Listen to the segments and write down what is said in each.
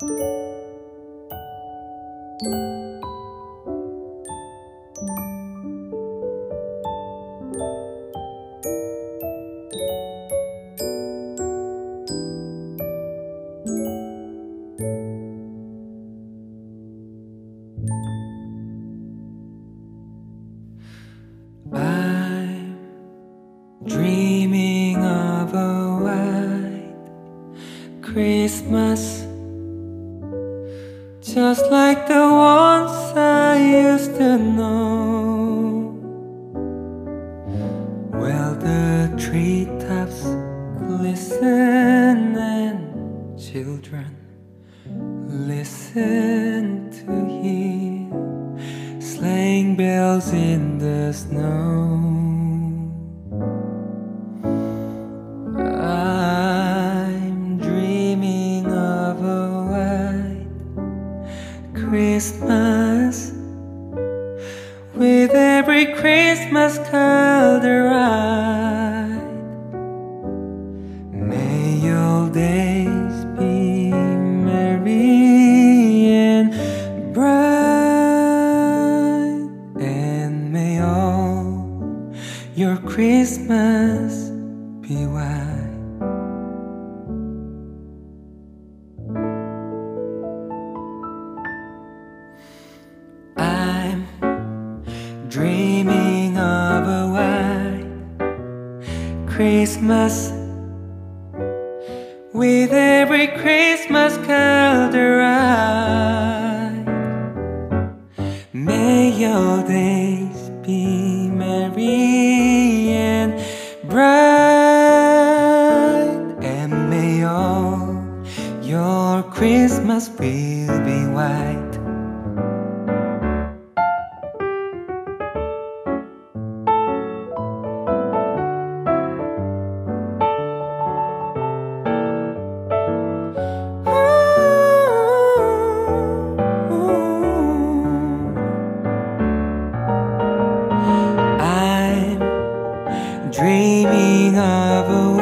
Christmas, just like the ones I used to know. Well, the treetops glisten and children listen to hear sleighing bells in the snow. Christmas, with every Christmas card right. May your days be merry and bright, and may all your Christmas be white. Dreaming of a white Christmas, with every Christmas card right. May your days be merry and bright, and may all your Christmas will be white. Dreaming of a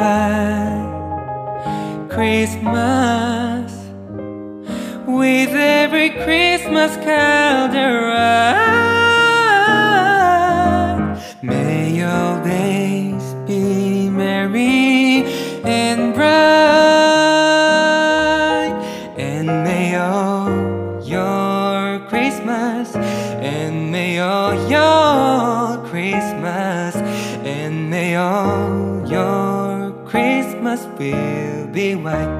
white Christmas, with every Christmas card right. May your days be merry and bright, and may all your Christmas, and may all your Christmas, and may all your Christmas will be white.